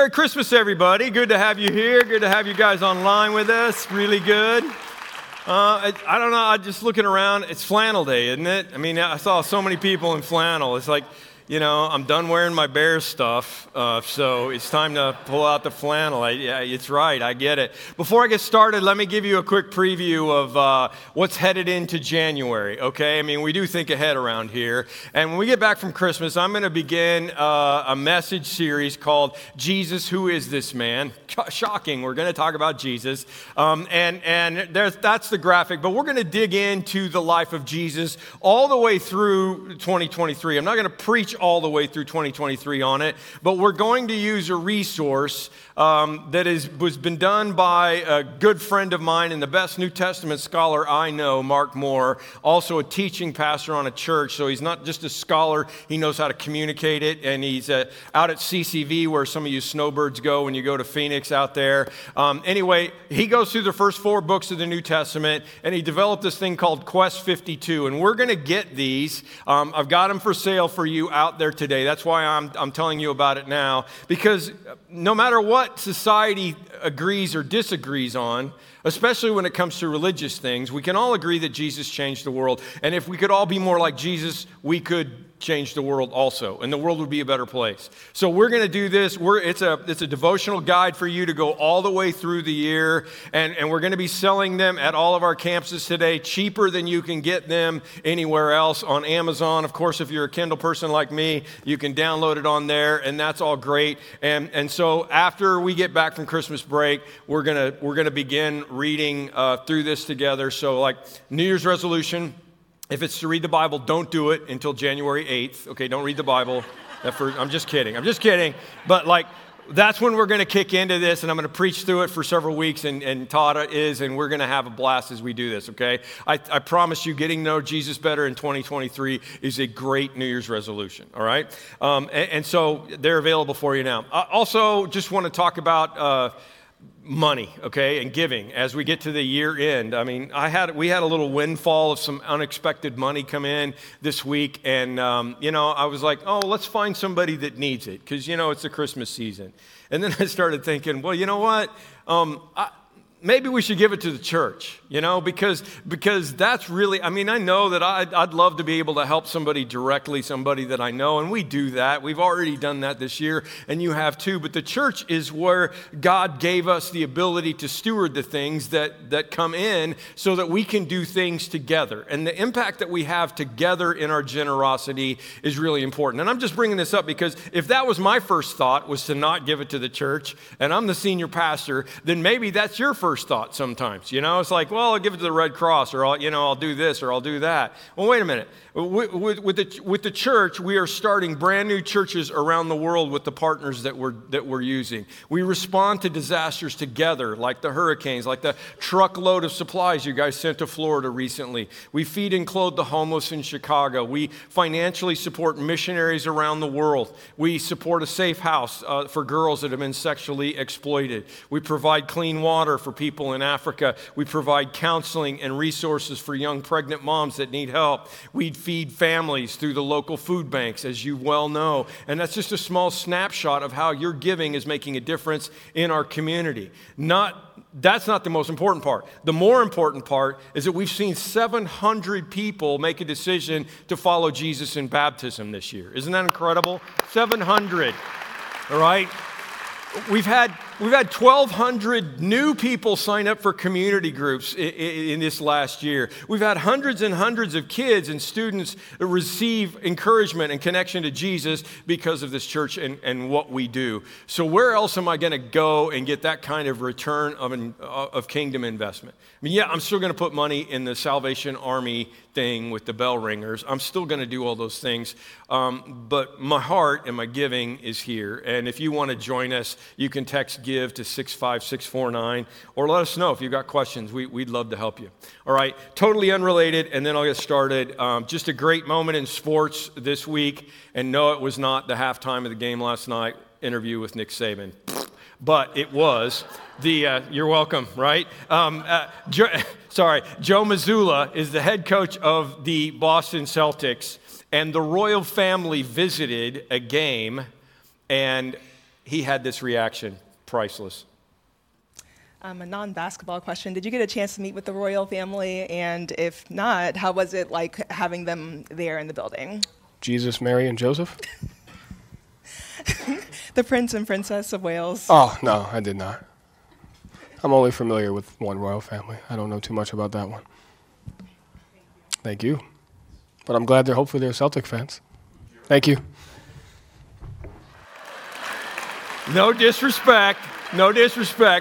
Merry Christmas, everybody. Good to have you here. Good to have you guys online with us. Really good. I don't know. I'm just looking around. It's flannel day, isn't it? I mean, I saw so many people in flannel. It's like, you know, I'm done wearing my Bears stuff, so it's time to pull out the flannel. Yeah, it's right. I get it. Before I get started, let me give you a quick preview of what's headed into January, okay? I mean, we do think ahead around here. And when we get back from Christmas, I'm going to begin a message series called Jesus, Who Is This Man? Shocking. We're going to talk about Jesus. And that's the graphic. But we're going to dig into the life of Jesus all the way through 2023. I'm not going to preach all the way through 2023 on it, but we're going to use a resource that was been done by a good friend of mine and the best New Testament scholar I know, Mark Moore, also a teaching pastor on a church, so he's not just a scholar, he knows how to communicate it, and he's out at CCV where some of you snowbirds go when you go to Phoenix out there. Anyway, he goes through the first four books of the New Testament, and he developed this thing called Quest 52, and we're going to get these. I've got them for sale for you out there today. That's why I'm telling you about it now, because no matter what society agrees or disagrees on, especially when it comes to religious things, we can all agree that Jesus changed the world. And if we could all be more like Jesus, we could change the world also, and the world would be a better place. So we're going to do this. It's a devotional guide for you to go all the way through the year, and we're going to be selling them at all of our campuses today, cheaper than you can get them anywhere else on Amazon. Of course, if you're a Kindle person like me, you can download it on there, and that's all great. And so after we get back from Christmas break, we're gonna begin reading through this together. So like New Year's resolution. If it's to read the Bible, don't do it until January 8th. Okay, don't read the Bible. I'm just kidding. I'm just kidding. But like, that's when we're going to kick into this, and I'm going to preach through it for several weeks, and Todd is, and we're going to have a blast as we do this, okay? I promise you, getting to know Jesus better in 2023 is a great New Year's resolution, all right? And so they're available for you now. I also just want to talk about money, okay, and giving as we get to the year end. I mean, we had a little windfall of some unexpected money come in this week, and you know, I was like, oh, let's find somebody that needs it, because you know it's the Christmas season. And then I started thinking, well, you know what? Maybe we should give it to the church, you know, because that's really, I mean, I know that I'd love to be able to help somebody directly, somebody that I know, and we do that. We've already done that this year, and you have too, but the church is where God gave us the ability to steward the things that come in so that we can do things together. And the impact that we have together in our generosity is really important. And I'm just bringing this up because if that was my first thought, was to not give it to the church, and I'm the senior pastor, then maybe that's your first thought sometimes, you know? It's like, well, I'll give it to the Red Cross, or I'll do this, or I'll do that. Well, wait a minute. With the church, we are starting brand new churches around the world with the partners that we're using. We respond to disasters together, like the hurricanes, like the truckload of supplies you guys sent to Florida recently. We feed and clothe the homeless in Chicago. We financially support missionaries around the world. We support a safe house for girls that have been sexually exploited. We provide clean water for people in Africa. We provide counseling and resources for young pregnant moms that need help. We feed families through the local food banks, as you well know. And that's just a small snapshot of how your giving is making a difference in our community. That's not the most important part. The more important part is that we've seen 700 people make a decision to follow Jesus in baptism this year. Isn't that incredible? 700, all right? We've had 1,200 new people sign up for community groups in this last year. We've had hundreds and hundreds of kids and students receive encouragement and connection to Jesus because of this church and what we do. So where else am I going to go and get that kind of return of kingdom investment? I mean, yeah, I'm still going to put money in the Salvation Army thing with the bell ringers. I'm still going to do all those things. But my heart and my giving is here. And if you want to join us, you can text give to 65649, or let us know if you've got questions. We'd love to help you. All right, totally unrelated, and then I'll get started. Just a great moment in sports this week, and no, it was not the halftime of the game last night interview with Nick Saban, but it was the, you're welcome, right? Joe Mazzula is the head coach of the Boston Celtics, and the royal family visited a game, and he had this reaction, priceless. A non-basketball question. Did you get a chance to meet with the royal family? And if not, how was it like having them there in the building? Jesus, Mary, and Joseph? The Prince and Princess of Wales. Oh, no, I did not. I'm only familiar with one royal family. I don't know too much about that one. Thank you. But I'm glad hopefully they're Celtic fans. Thank you. No disrespect,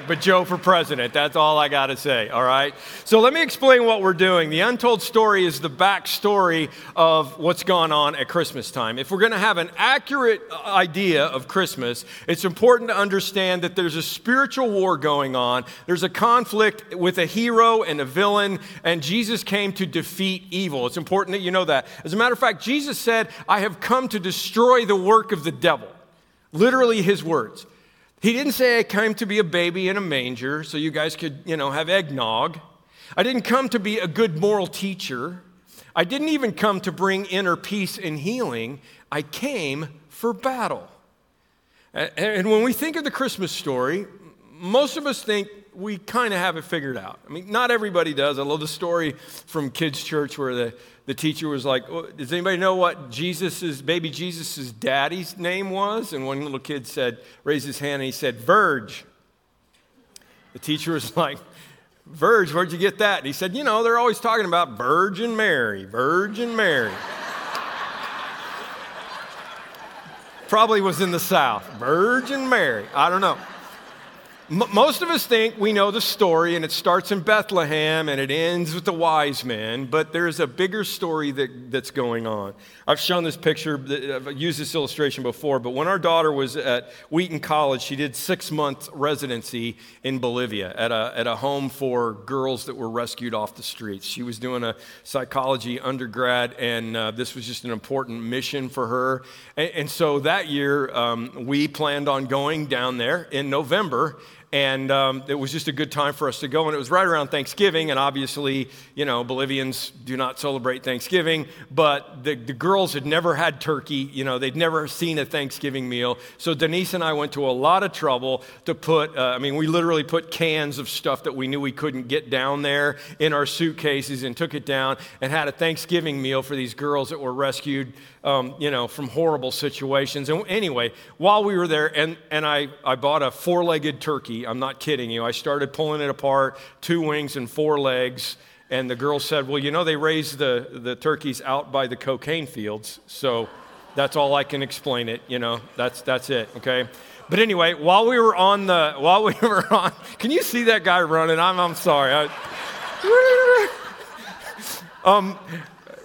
but Joe for president. That's all I got to say, all right? So let me explain what we're doing. The Untold Story is the backstory of what's gone on at Christmas time. If we're going to have an accurate idea of Christmas, it's important to understand that there's a spiritual war going on. There's a conflict with a hero and a villain, and Jesus came to defeat evil. It's important that you know that. As a matter of fact, Jesus said, "I have come to destroy the work of the devil." Literally his words. He didn't say, "I came to be a baby in a manger so you guys could, have eggnog. I didn't come to be a good moral teacher. I didn't even come to bring inner peace and healing. I came for battle." And when we think of the Christmas story, most of us think we kind of have it figured out. I mean, not everybody does. I love the story from kids' church where the teacher was like, "Oh, does anybody know what baby Jesus' daddy's name was?" And one little kid raised his hand and he said, "Verge." The teacher was like, "Verge, where'd you get that?" And he said, "They're always talking about Virgin Mary, Virgin Mary." Probably was in the South. Virgin Mary. I don't know. Most of us think we know the story, and it starts in Bethlehem, and it ends with the wise men, but there's a bigger story that's going on. I've shown this picture, I've used this illustration before, but when our daughter was at Wheaton College, she did 6-month residency in Bolivia at a home for girls that were rescued off the streets. She was doing a psychology undergrad, and this was just an important mission for her. And so that year, we planned on going down there in November. And it was just a good time for us to go. And it was right around Thanksgiving. And obviously, Bolivians do not celebrate Thanksgiving. But the girls had never had turkey. They'd never seen a Thanksgiving meal. So Denise and I went to a lot of trouble to put, we literally put cans of stuff that we knew we couldn't get down there in our suitcases and took it down and had a Thanksgiving meal for these girls that were rescued, from horrible situations. And anyway, while we were there, and I bought a 4-legged turkey. I'm not kidding you. I started pulling it apart, 2 wings and 4 legs. And the girl said, "Well, they raise the turkeys out by the cocaine fields. So that's all I can explain it. That's it. Okay." But anyway, while we were on, can you see that guy running? I'm sorry.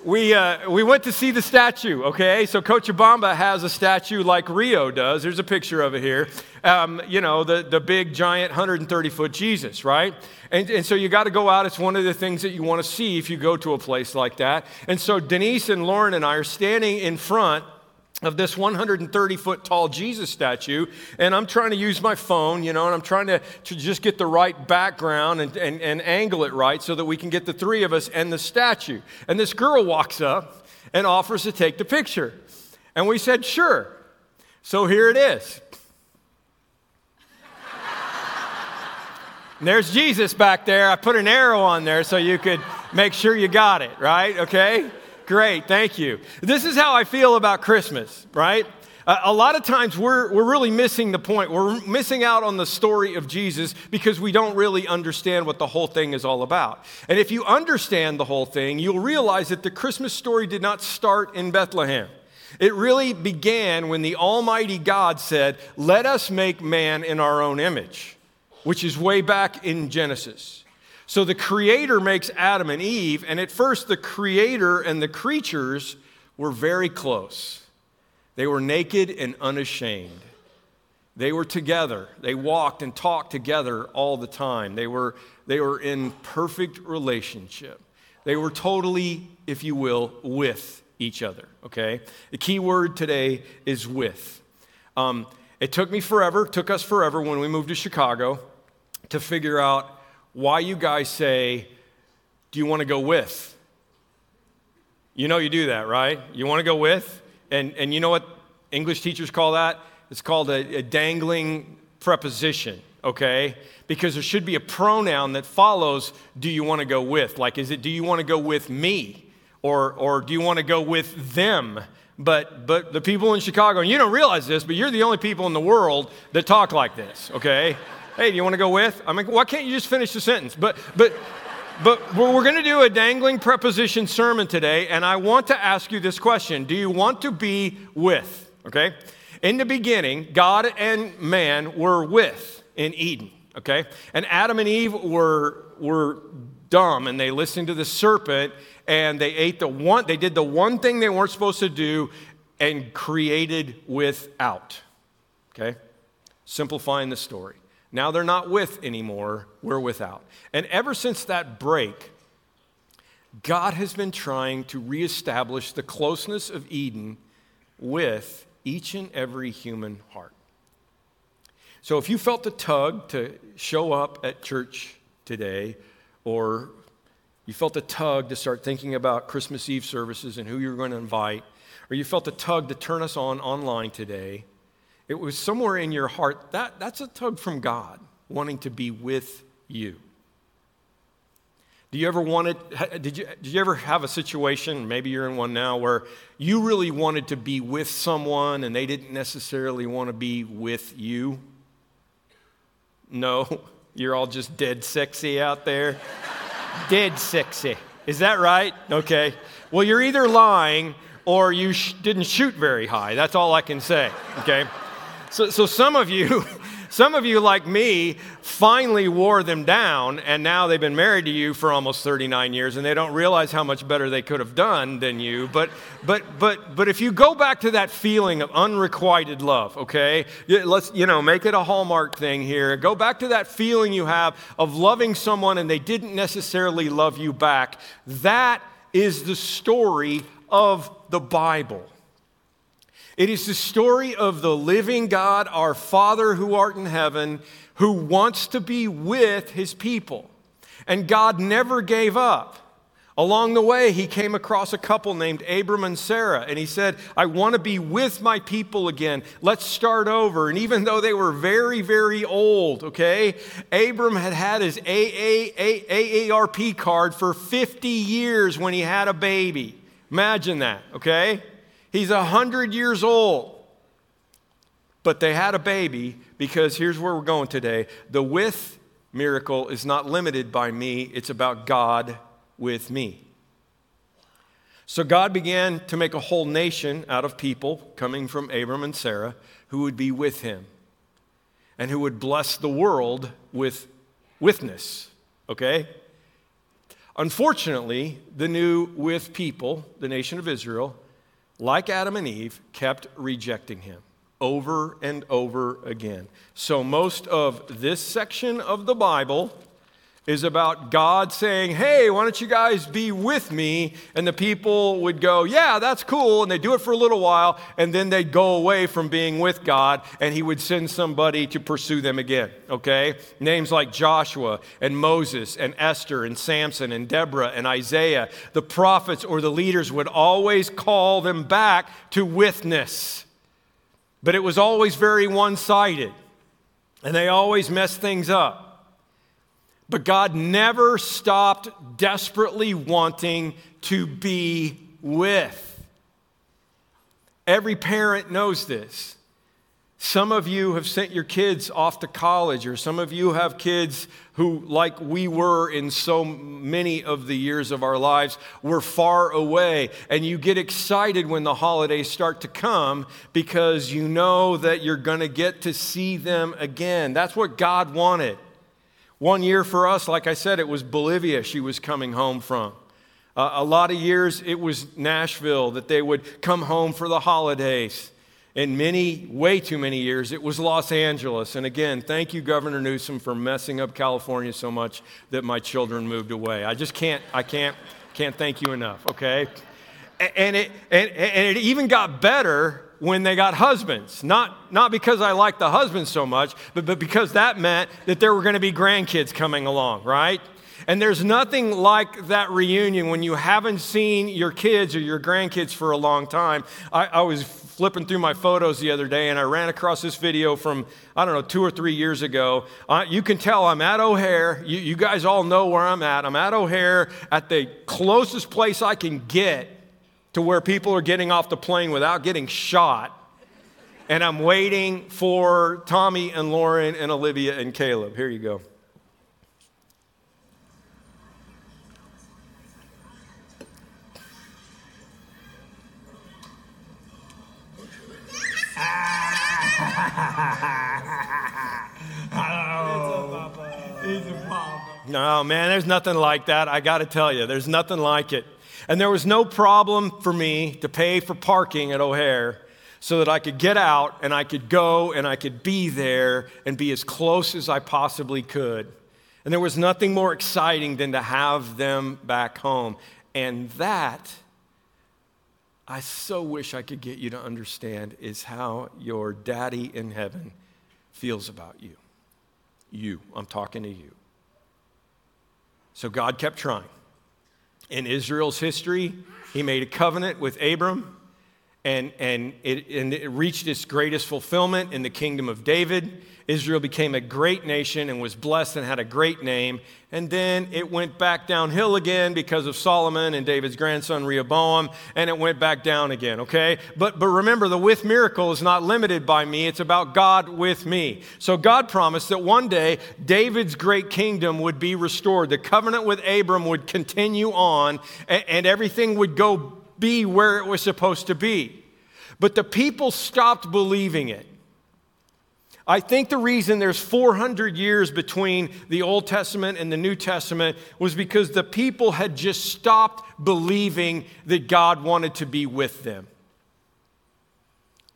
We went to see the statue, okay? So Cochabamba has a statue like Rio does. There's a picture of it here. The big, giant, 130-foot Jesus, right? And so you got to go out. It's one of the things that you want to see if you go to a place like that. And so Denise and Lauren and I are standing in front of this 130-foot tall Jesus statue, and I'm trying to use my phone, and I'm trying to just get the right background and angle it right so that we can get the 3 of us and the statue. And this girl walks up and offers to take the picture. And we said, "Sure." So here it is. And there's Jesus back there. I put an arrow on there so you could make sure you got it, right? Okay? Great, thank you. This is how I feel about Christmas, right? A lot of times we're really missing the point. We're missing out on the story of Jesus because we don't really understand what the whole thing is all about. And if you understand the whole thing, you'll realize that the Christmas story did not start in Bethlehem. It really began when the Almighty God said, "Let us make man in our own image," which is way back in Genesis. So the Creator makes Adam and Eve, and at first the Creator and the creatures were very close. They were naked and unashamed. They were together. They walked and talked together all the time. They were in perfect relationship. They were totally, if you will, with each other, okay? The key word today is with. It took us forever when we moved to Chicago to figure out why you guys say, "Do you want to go with?" You do that, right? You want to go with? And you know what English teachers call that? it's called a dangling preposition, okay? Because there should be a pronoun that follows, do you want to go with? Like, is it, do you want to go with me? Or do you want to go with them? But the people in Chicago, and you don't realize this, but you're the only people in the world that talk like this, okay? Hey, do you want to go with? I mean, why can't you just finish the sentence? But we're going to do a dangling preposition sermon today, and I want to ask you this question. Do you want to be with? Okay? In the beginning, God and man were with in Eden. Okay? And Adam and Eve were dumb, and they listened to the serpent, and they ate they did the one thing they weren't supposed to do, and created without. Okay? Simplifying the story. Now they're not with anymore, we're without. And ever since that break, God has been trying to reestablish the closeness of Eden with each and every human heart. So if you felt the tug to show up at church today, or you felt the tug to start thinking about Christmas Eve services and who you're going to invite, or you felt the tug to turn us on online today, it was somewhere in your heart, that's a tug from God wanting to be with you. Did you ever have a situation, maybe you're in one now, where you really wanted to be with someone and they didn't necessarily want to be with you? No, you're all just dead sexy out there. Dead sexy. Is that right? Okay. Well, you're either lying or you didn't shoot very high. That's all I can say, okay? So some of you like me finally wore them down, and now they've been married to you for almost 39 years, and they don't realize how much better they could have done than you. But if you go back to that feeling of unrequited love, okay? Let's, make it a Hallmark thing here. Go back to that feeling you have of loving someone and they didn't necessarily love you back. That is the story of the Bible. It is the story of the living God, our Father who art in heaven, who wants to be with his people. And God never gave up. Along the way, he came across a couple named Abram and Sarah, and he said, I want to be with my people again. Let's start over. And even though they were very, very old, okay, Abram had his AARP card for 50 years when he had a baby. Imagine that, okay? He's 100 years old, but they had a baby because here's where we're going today. The with miracle is not limited by me. It's about God with me. So God began to make a whole nation out of people coming from Abram and Sarah who would be with him and who would bless the world with witness, okay? Unfortunately, the new with people, the nation of Israel, like Adam and Eve, kept rejecting him over and over again. So most of this section of the Bible is about God saying, hey, why don't you guys be with me? And the people would go, yeah, that's cool. And they do it for a little while, and then they'd go away from being with God, and he would send somebody to pursue them again, okay? Names like Joshua and Moses and Esther and Samson and Deborah and Isaiah, the prophets or the leaders would always call them back to witness. But it was always very one-sided, and they always messed things up. But God never stopped desperately wanting to be with. Every parent knows this. Some of you have sent your kids off to college, or some of you have kids who, like we were in so many of the years of our lives, were far away, and you get excited when the holidays start to come because you know that you're going to get to see them again. That's what God wanted. One year for us, like I said, it was Bolivia she was coming home from. A lot of years, it was Nashville that they would come home for the holidays. In way too many years, it was Los Angeles. And again, thank you, Governor Newsom, for messing up California so much that my children moved away. I just can't thank you enough, okay? And it even got better when they got husbands, not because I liked the husbands so much, but because that meant that there were going to be grandkids coming along, right? And there's nothing like that reunion when you haven't seen your kids or your grandkids for a long time. I was flipping through my photos the other day, and I ran across this video from, 2 or 3 years ago. You can tell I'm at O'Hare. You guys all know where I'm at. I'm at O'Hare at the closest place I can get to where people are getting off the plane without getting shot. And I'm waiting for Tommy and Lauren and Olivia and Caleb. Here you go. Hello. It's a papa. No, man, there's nothing like that. I got to tell you, there's nothing like it. And there was no problem for me to pay for parking at O'Hare so that I could get out and I could go and I could be there and be as close as I possibly could. And there was nothing more exciting than to have them back home. And that, I so wish I could get you to understand, is how your daddy in heaven feels about you. I'm talking to you. So God kept trying. In Israel's history, he made a covenant with Abram, and it reached its greatest fulfillment in the kingdom of David. Israel became a great nation and was blessed and had a great name. And then it went back downhill again because of Solomon and David's grandson Rehoboam, and it went back down again, okay? But remember, the with miracle is not limited by me. It's about God with me. So God promised that one day David's great kingdom would be restored. The covenant with Abram would continue on, and everything would go be where it was supposed to be. But the people stopped believing it. I think the reason there's 400 years between the Old Testament and the New Testament was because the people had just stopped believing that God wanted to be with them.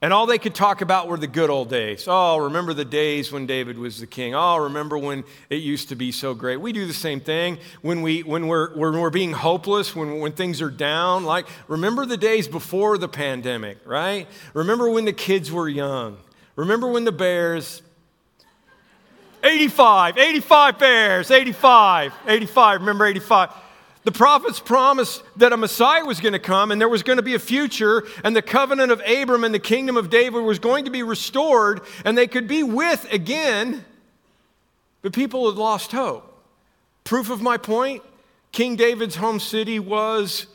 And all they could talk about were the good old days. Oh, remember the days when David was the king. Oh, remember when it used to be so great. We do the same thing when we're being hopeless, when things are down. Like, remember the days before the pandemic, right? Remember when the kids were young. Remember when the Bears, 85 Bears, 85, remember 85. The prophets promised that a Messiah was going to come and there was going to be a future, and the covenant of Abram and the kingdom of David was going to be restored and they could be with again, but people had lost hope. Proof of my point, King David's home city was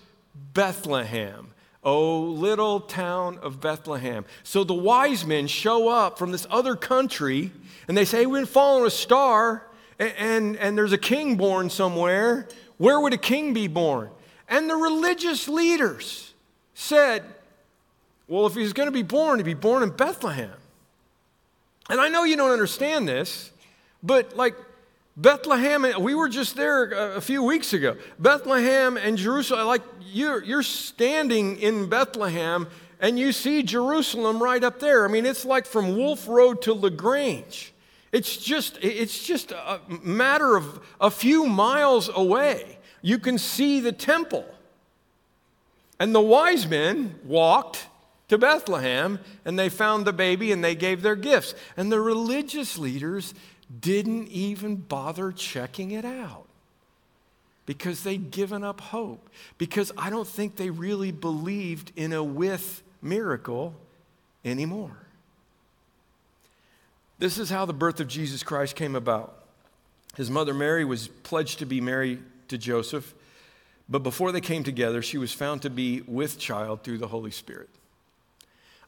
Bethlehem. Oh, little town of Bethlehem. So the wise men show up from this other country and they say, we've been following a star and there's a king born somewhere. Where would a king be born? And the religious leaders said, well, if he's going to be born, he'd be born in Bethlehem. And I know you don't understand this, but like Bethlehem, we were just there a few weeks ago. Bethlehem and Jerusalem, like you're standing in Bethlehem and you see Jerusalem right up there. I mean, it's like from Wolf Road to LaGrange. It's just a matter of a few miles away. You can see the temple. And the wise men walked to Bethlehem, and they found the baby, and they gave their gifts. And the religious leaders didn't even bother checking it out because they'd given up hope, because I don't think they really believed in a with miracle anymore. This is how the birth of Jesus Christ came about. His mother Mary was pledged to be married to Joseph, but before they came together, she was found to be with child through the Holy Spirit.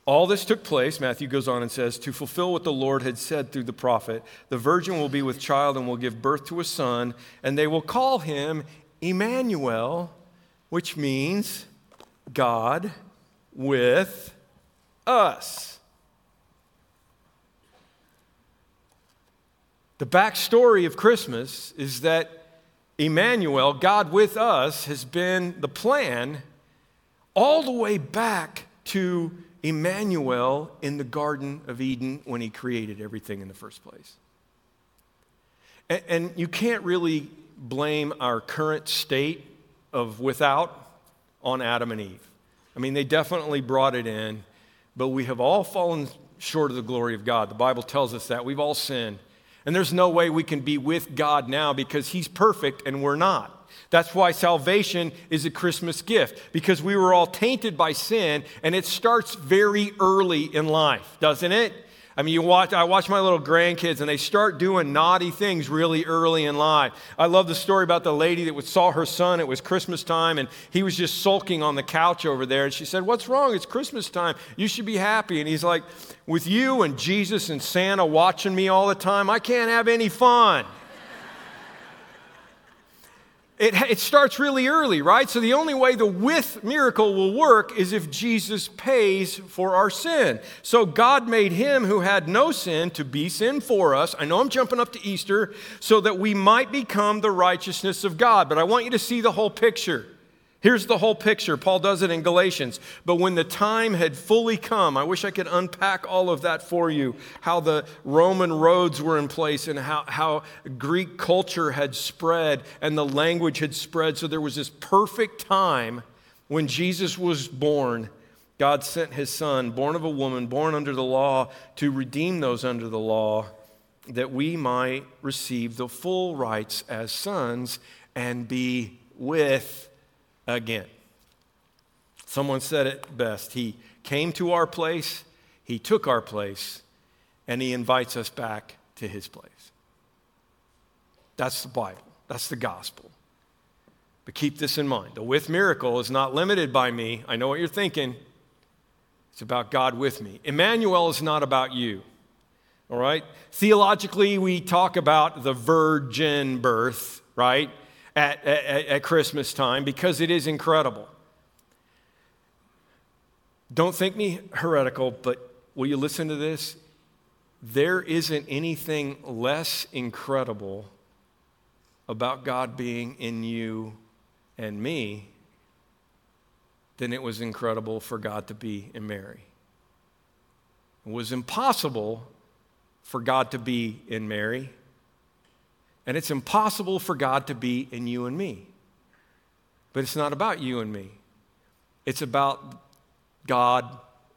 All this took place, Matthew goes on and says, to fulfill what the Lord had said through the prophet, the virgin will be with child and will give birth to a son, and they will call him Emmanuel, which means God with us. The backstory of Christmas is that Emmanuel, God with us, has been the plan all the way back to Emmanuel in the Garden of Eden when he created everything in the first place. And you can't really blame our current state of without on Adam and Eve. I mean, they definitely brought it in, but we have all fallen short of the glory of God. The Bible tells us that. We've all sinned. And there's no way we can be with God now because he's perfect and we're not. That's why salvation is a Christmas gift, because we were all tainted by sin, and it starts very early in life, doesn't it? I mean, I watch my little grandkids, and they start doing naughty things really early in life. I love the story about the lady that saw her son. It was Christmas time, and he was just sulking on the couch over there. And she said, "What's wrong? It's Christmas time. You should be happy." And he's like, "With you and Jesus and Santa watching me all the time, I can't have any fun." It starts really early, right? So the only way the with miracle will work is if Jesus pays for our sin. So God made him who had no sin to be sin for us. I know I'm jumping up to Easter, so that we might become the righteousness of God. But I want you to see the whole picture. Here's the whole picture. Paul does it in Galatians. But when the time had fully come, I wish I could unpack all of that for you, how the Roman roads were in place and how Greek culture had spread and the language had spread. So there was this perfect time when Jesus was born. God sent his son, born of a woman, born under the law, to redeem those under the law, that we might receive the full rights as sons and be with again. Someone said it best. He came to our place, he took our place, and he invites us back to his place. That's the Bible. That's the gospel. But keep this in mind. The with miracle is not limited by me. I know what you're thinking. It's about God with me. Emmanuel is not about you. All right? Theologically, we talk about the virgin birth, right? At Christmas time, because it is incredible. Don't think me heretical, but will you listen to this? There isn't anything less incredible about God being in you and me than it was incredible for God to be in Mary. It was impossible for God to be in Mary. And it's impossible for God to be in you and me. But it's not about you and me. It's about God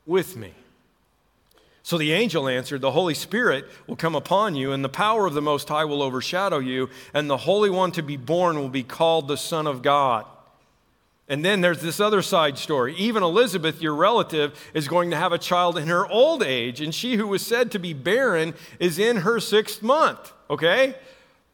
with me. So the angel answered, "The Holy Spirit will come upon you, and the power of the Most High will overshadow you, and the Holy One to be born will be called the Son of God." And then there's this other side story. Even Elizabeth, your relative, is going to have a child in her old age, and she who was said to be barren is in her 6th month, okay?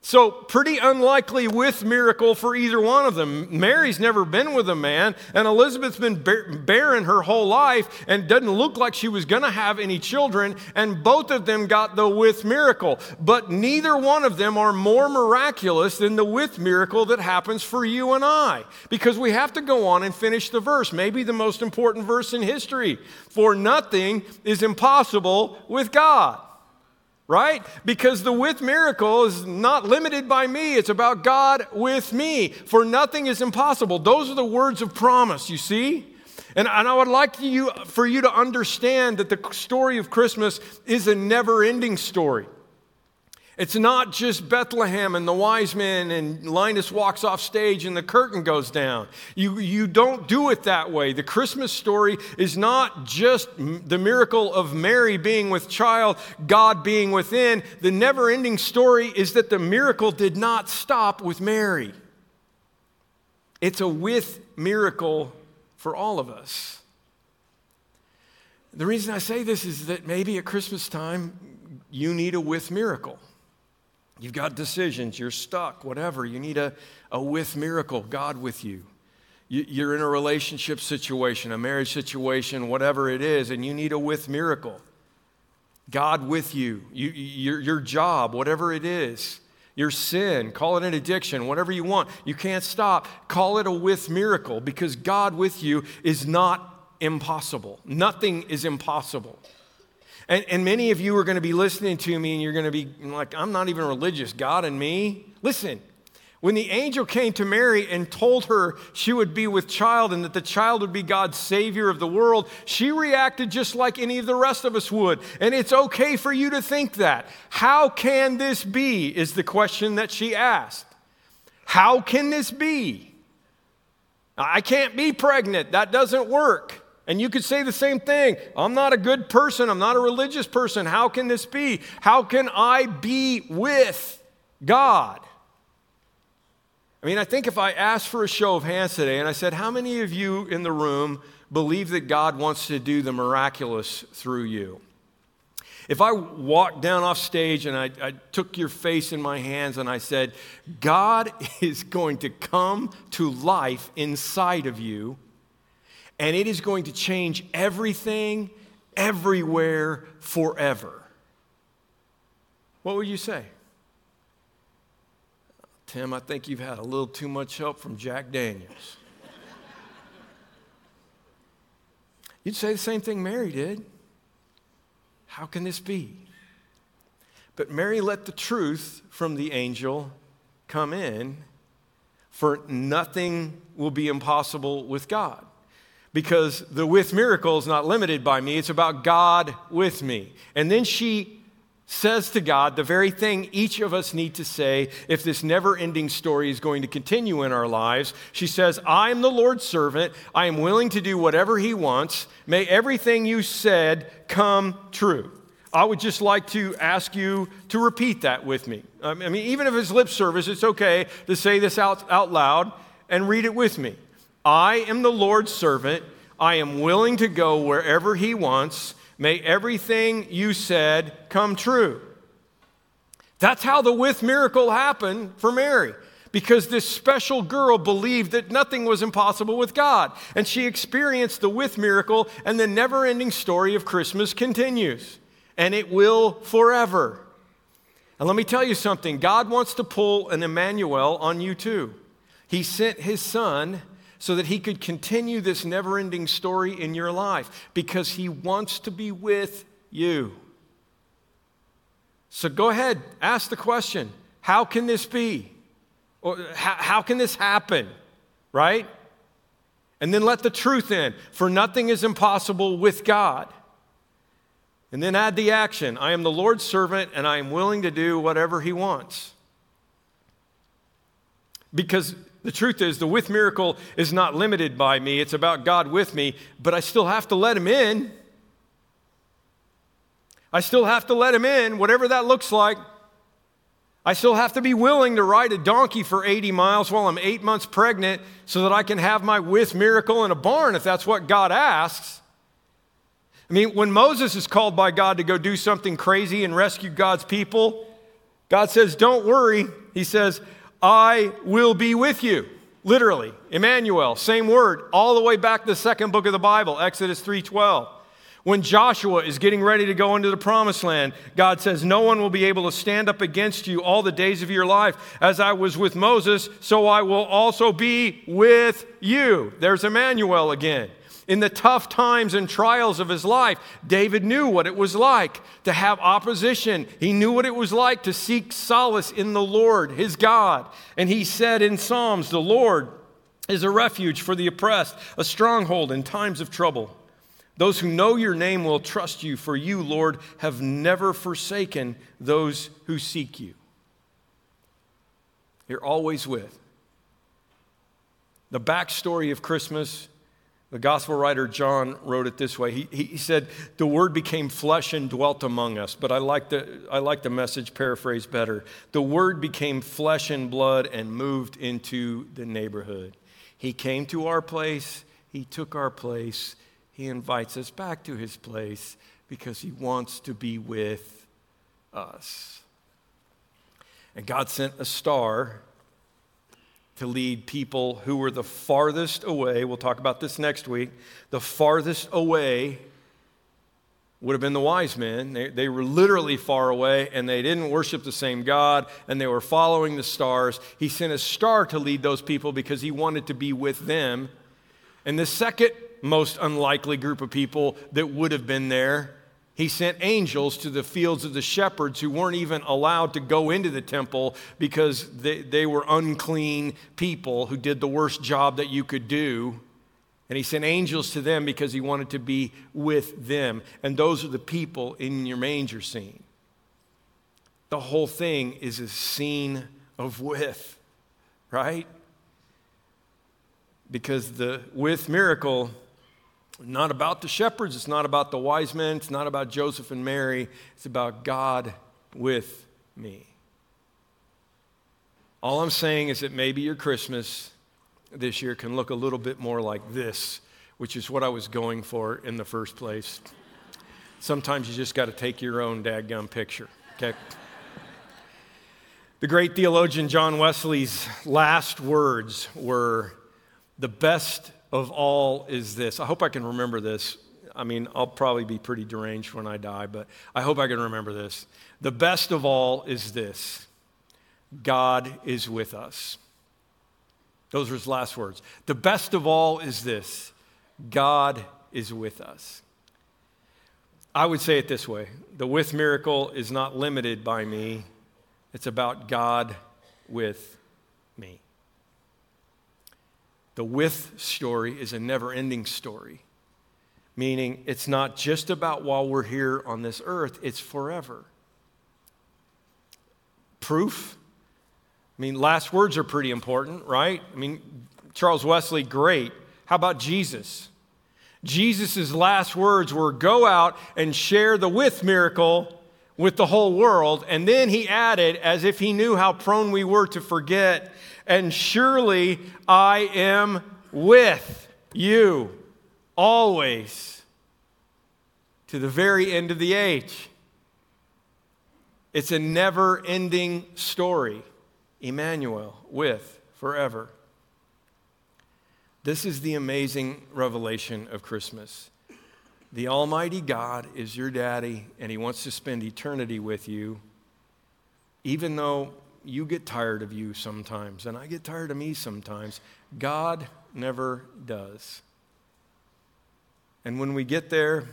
So pretty unlikely with miracle for either one of them. Mary's never been with a man, and Elizabeth's been barren her whole life and doesn't look like she was going to have any children, and both of them got the with miracle. But neither one of them are more miraculous than the with miracle that happens for you and I, because we have to go on and finish the verse, maybe the most important verse in history. For nothing is impossible with God. Right? Because the with miracle is not limited by me. It's about God with me. For nothing is impossible. Those are the words of promise, you see? And I would like for you to understand that the story of Christmas is a never-ending story. It's not just Bethlehem and the wise men and Linus walks off stage and the curtain goes down. You don't do it that way. The Christmas story is not just the miracle of Mary being with child, God being within. The never-ending story is that the miracle did not stop with Mary. It's a with miracle for all of us. The reason I say this is that maybe at Christmas time, you need a with miracle. You've got decisions, you're stuck, whatever. You need a with miracle, God with you. You're in a relationship situation, a marriage situation, whatever it is, and you need a with miracle. God with you, your job, whatever it is, your sin, call it an addiction, whatever you want. You can't stop. Call it a with miracle, because God with you is not impossible. Nothing is impossible. And many of you are going to be listening to me, and you're going to be like, "I'm not even religious, God and me." Listen, when the angel came to Mary and told her she would be with child and that the child would be God's Savior of the world, she reacted just like any of the rest of us would. And it's okay for you to think that. How can this be is the question that she asked. How can this be? I can't be pregnant. That doesn't work. And you could say the same thing. I'm not a good person. I'm not a religious person. How can this be? How can I be with God? I mean, I think if I asked for a show of hands today and I said, how many of you in the room believe that God wants to do the miraculous through you? If I walked down off stage and I took your face in my hands and I said, God is going to come to life inside of you, and it is going to change everything, everywhere, forever. What would you say? Tim, I think you've had a little too much help from Jack Daniels. You'd say the same thing Mary did. How can this be? But Mary let the truth from the angel come in, for nothing will be impossible with God. Because the with miracle is not limited by me. It's about God with me. And then she says to God the very thing each of us need to say if this never-ending story is going to continue in our lives. She says, I am the Lord's servant. I am willing to do whatever he wants. May everything you said come true. I would just like to ask you to repeat that with me. I mean, even if it's lip service, it's okay to say this out loud and read it with me. I am the Lord's servant. I am willing to go wherever he wants. May everything you said come true. That's how the with miracle happened for Mary, because this special girl believed that nothing was impossible with God. And she experienced the with miracle, and the never-ending story of Christmas continues. And it will forever. And let me tell you something. God wants to pull an Emmanuel on you too. He sent his son so that he could continue this never-ending story in your life, because he wants to be with you. So go ahead, ask the question, how can this be? Or how can this happen, right? And then let the truth in, for nothing is impossible with God. And then add the action, I am the Lord's servant and I am willing to do whatever he wants. Because the truth is, the with miracle is not limited by me. It's about God with me, but I still have to let him in. I still have to let him in, whatever that looks like. I still have to be willing to ride a donkey for 80 miles while I'm 8 months pregnant so that I can have my with miracle in a barn if that's what God asks. I mean, when Moses is called by God to go do something crazy and rescue God's people, God says, don't worry. He says, I will be with you, literally. Emmanuel, same word, all the way back to the second book of the Bible, Exodus 3:12. When Joshua is getting ready to go into the promised land, God says, no one will be able to stand up against you all the days of your life. As I was with Moses, so I will also be with you. There's Emmanuel again. In the tough times and trials of his life, David knew what it was like to have opposition. He knew what it was like to seek solace in the Lord, his God. And he said in Psalms, the Lord is a refuge for the oppressed, a stronghold in times of trouble. Those who know your name will trust you, for you, Lord, have never forsaken those who seek you. You're always with. The backstory of Christmas, the gospel writer John wrote it this way. He said, the word became flesh and dwelt among us. But I like the message paraphrase better. The word became flesh and blood and moved into the neighborhood. He came to our place. He took our place. He invites us back to his place because he wants to be with us. And God sent a star to lead people who were the farthest away. We'll talk about this next week. The farthest away would have been the wise men. They were literally far away, and they didn't worship the same God, and they were following the stars. He sent a star to lead those people because he wanted to be with them. And the second most unlikely group of people that would have been there, he sent angels to the fields of the shepherds who weren't even allowed to go into the temple because they were unclean people who did the worst job that you could do. And he sent angels to them because he wanted to be with them. And those are the people in your manger scene. The whole thing is a scene of with, right? Because the with miracle not about the shepherds. It's not about the wise men. It's not about Joseph and Mary. It's about God with me. All I'm saying is that maybe your Christmas this year can look a little bit more like this, which is what I was going for in the first place. Sometimes you just got to take your own dadgum picture, okay? The great theologian John Wesley's last words were, "The best of all is this." I hope I can remember this. I mean, I'll probably be pretty deranged when I die, but I hope I can remember this. The best of all is this: God is with us. Those were his last words. The best of all is this: God is with us. I would say it this way: the with miracle is not limited by me. It's about God with me. The with story is a never-ending story, meaning it's not just about while we're here on this earth, it's forever. Proof? I mean, last words are pretty important, right? I mean, Charles Wesley, great. How about Jesus? Jesus' last words were, "Go out and share the with miracle with the whole world." And then he added, as if he knew how prone we were to forget, "And surely I am with you always to the very end of the age." It's a never-ending story. Emmanuel, with, forever. This is the amazing revelation of Christmas. The Almighty God is your daddy, and he wants to spend eternity with you, even though you get tired of you sometimes, and I get tired of me sometimes. God never does. And when we get there,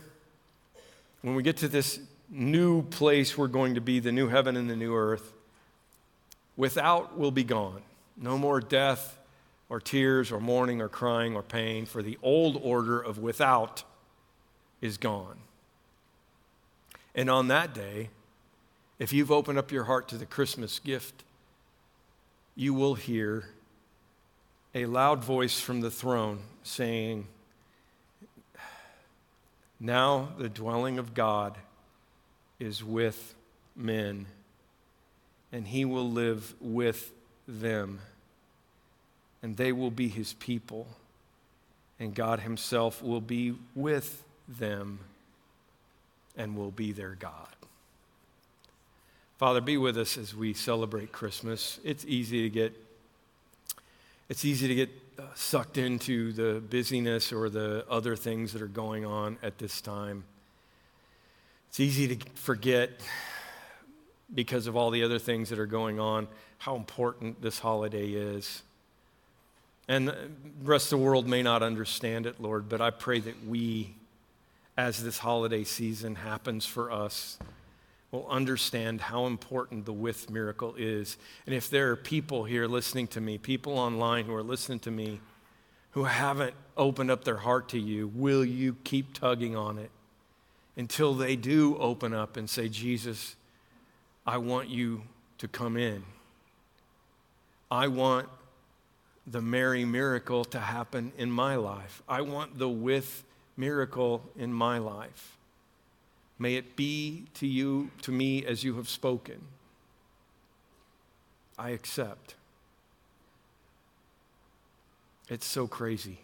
when we get to this new place we're going to be, the new heaven and the new earth, without will be gone. No more death or tears or mourning or crying or pain, for the old order of without is gone. And on that day, if you've opened up your heart to the Christmas gift, you will hear a loud voice from the throne saying, "Now the dwelling of God is with men, and he will live with them, and they will be his people, and God himself will be with them. And will be their God." Father, be with us as we celebrate Christmas. It's easy to get sucked into the busyness or the other things that are going on at this time. It's easy to forget, because of all the other things that are going on, how important this holiday is. And the rest of the world may not understand it, Lord, but I pray that we, as this holiday season happens for us, we'll understand how important the with miracle is. And if there are people here listening to me, people online who are listening to me, who haven't opened up their heart to you, will you keep tugging on it until they do open up and say, "Jesus, I want you to come in. I want the Mary miracle to happen in my life. I want the with miracle in my life. May it be to you, to me, as you have spoken. I accept." It's so crazy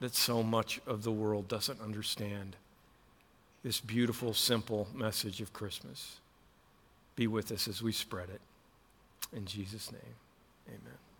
that so much of the world doesn't understand this beautiful, simple message of Christmas. Be with us as we spread it. In Jesus' name, amen.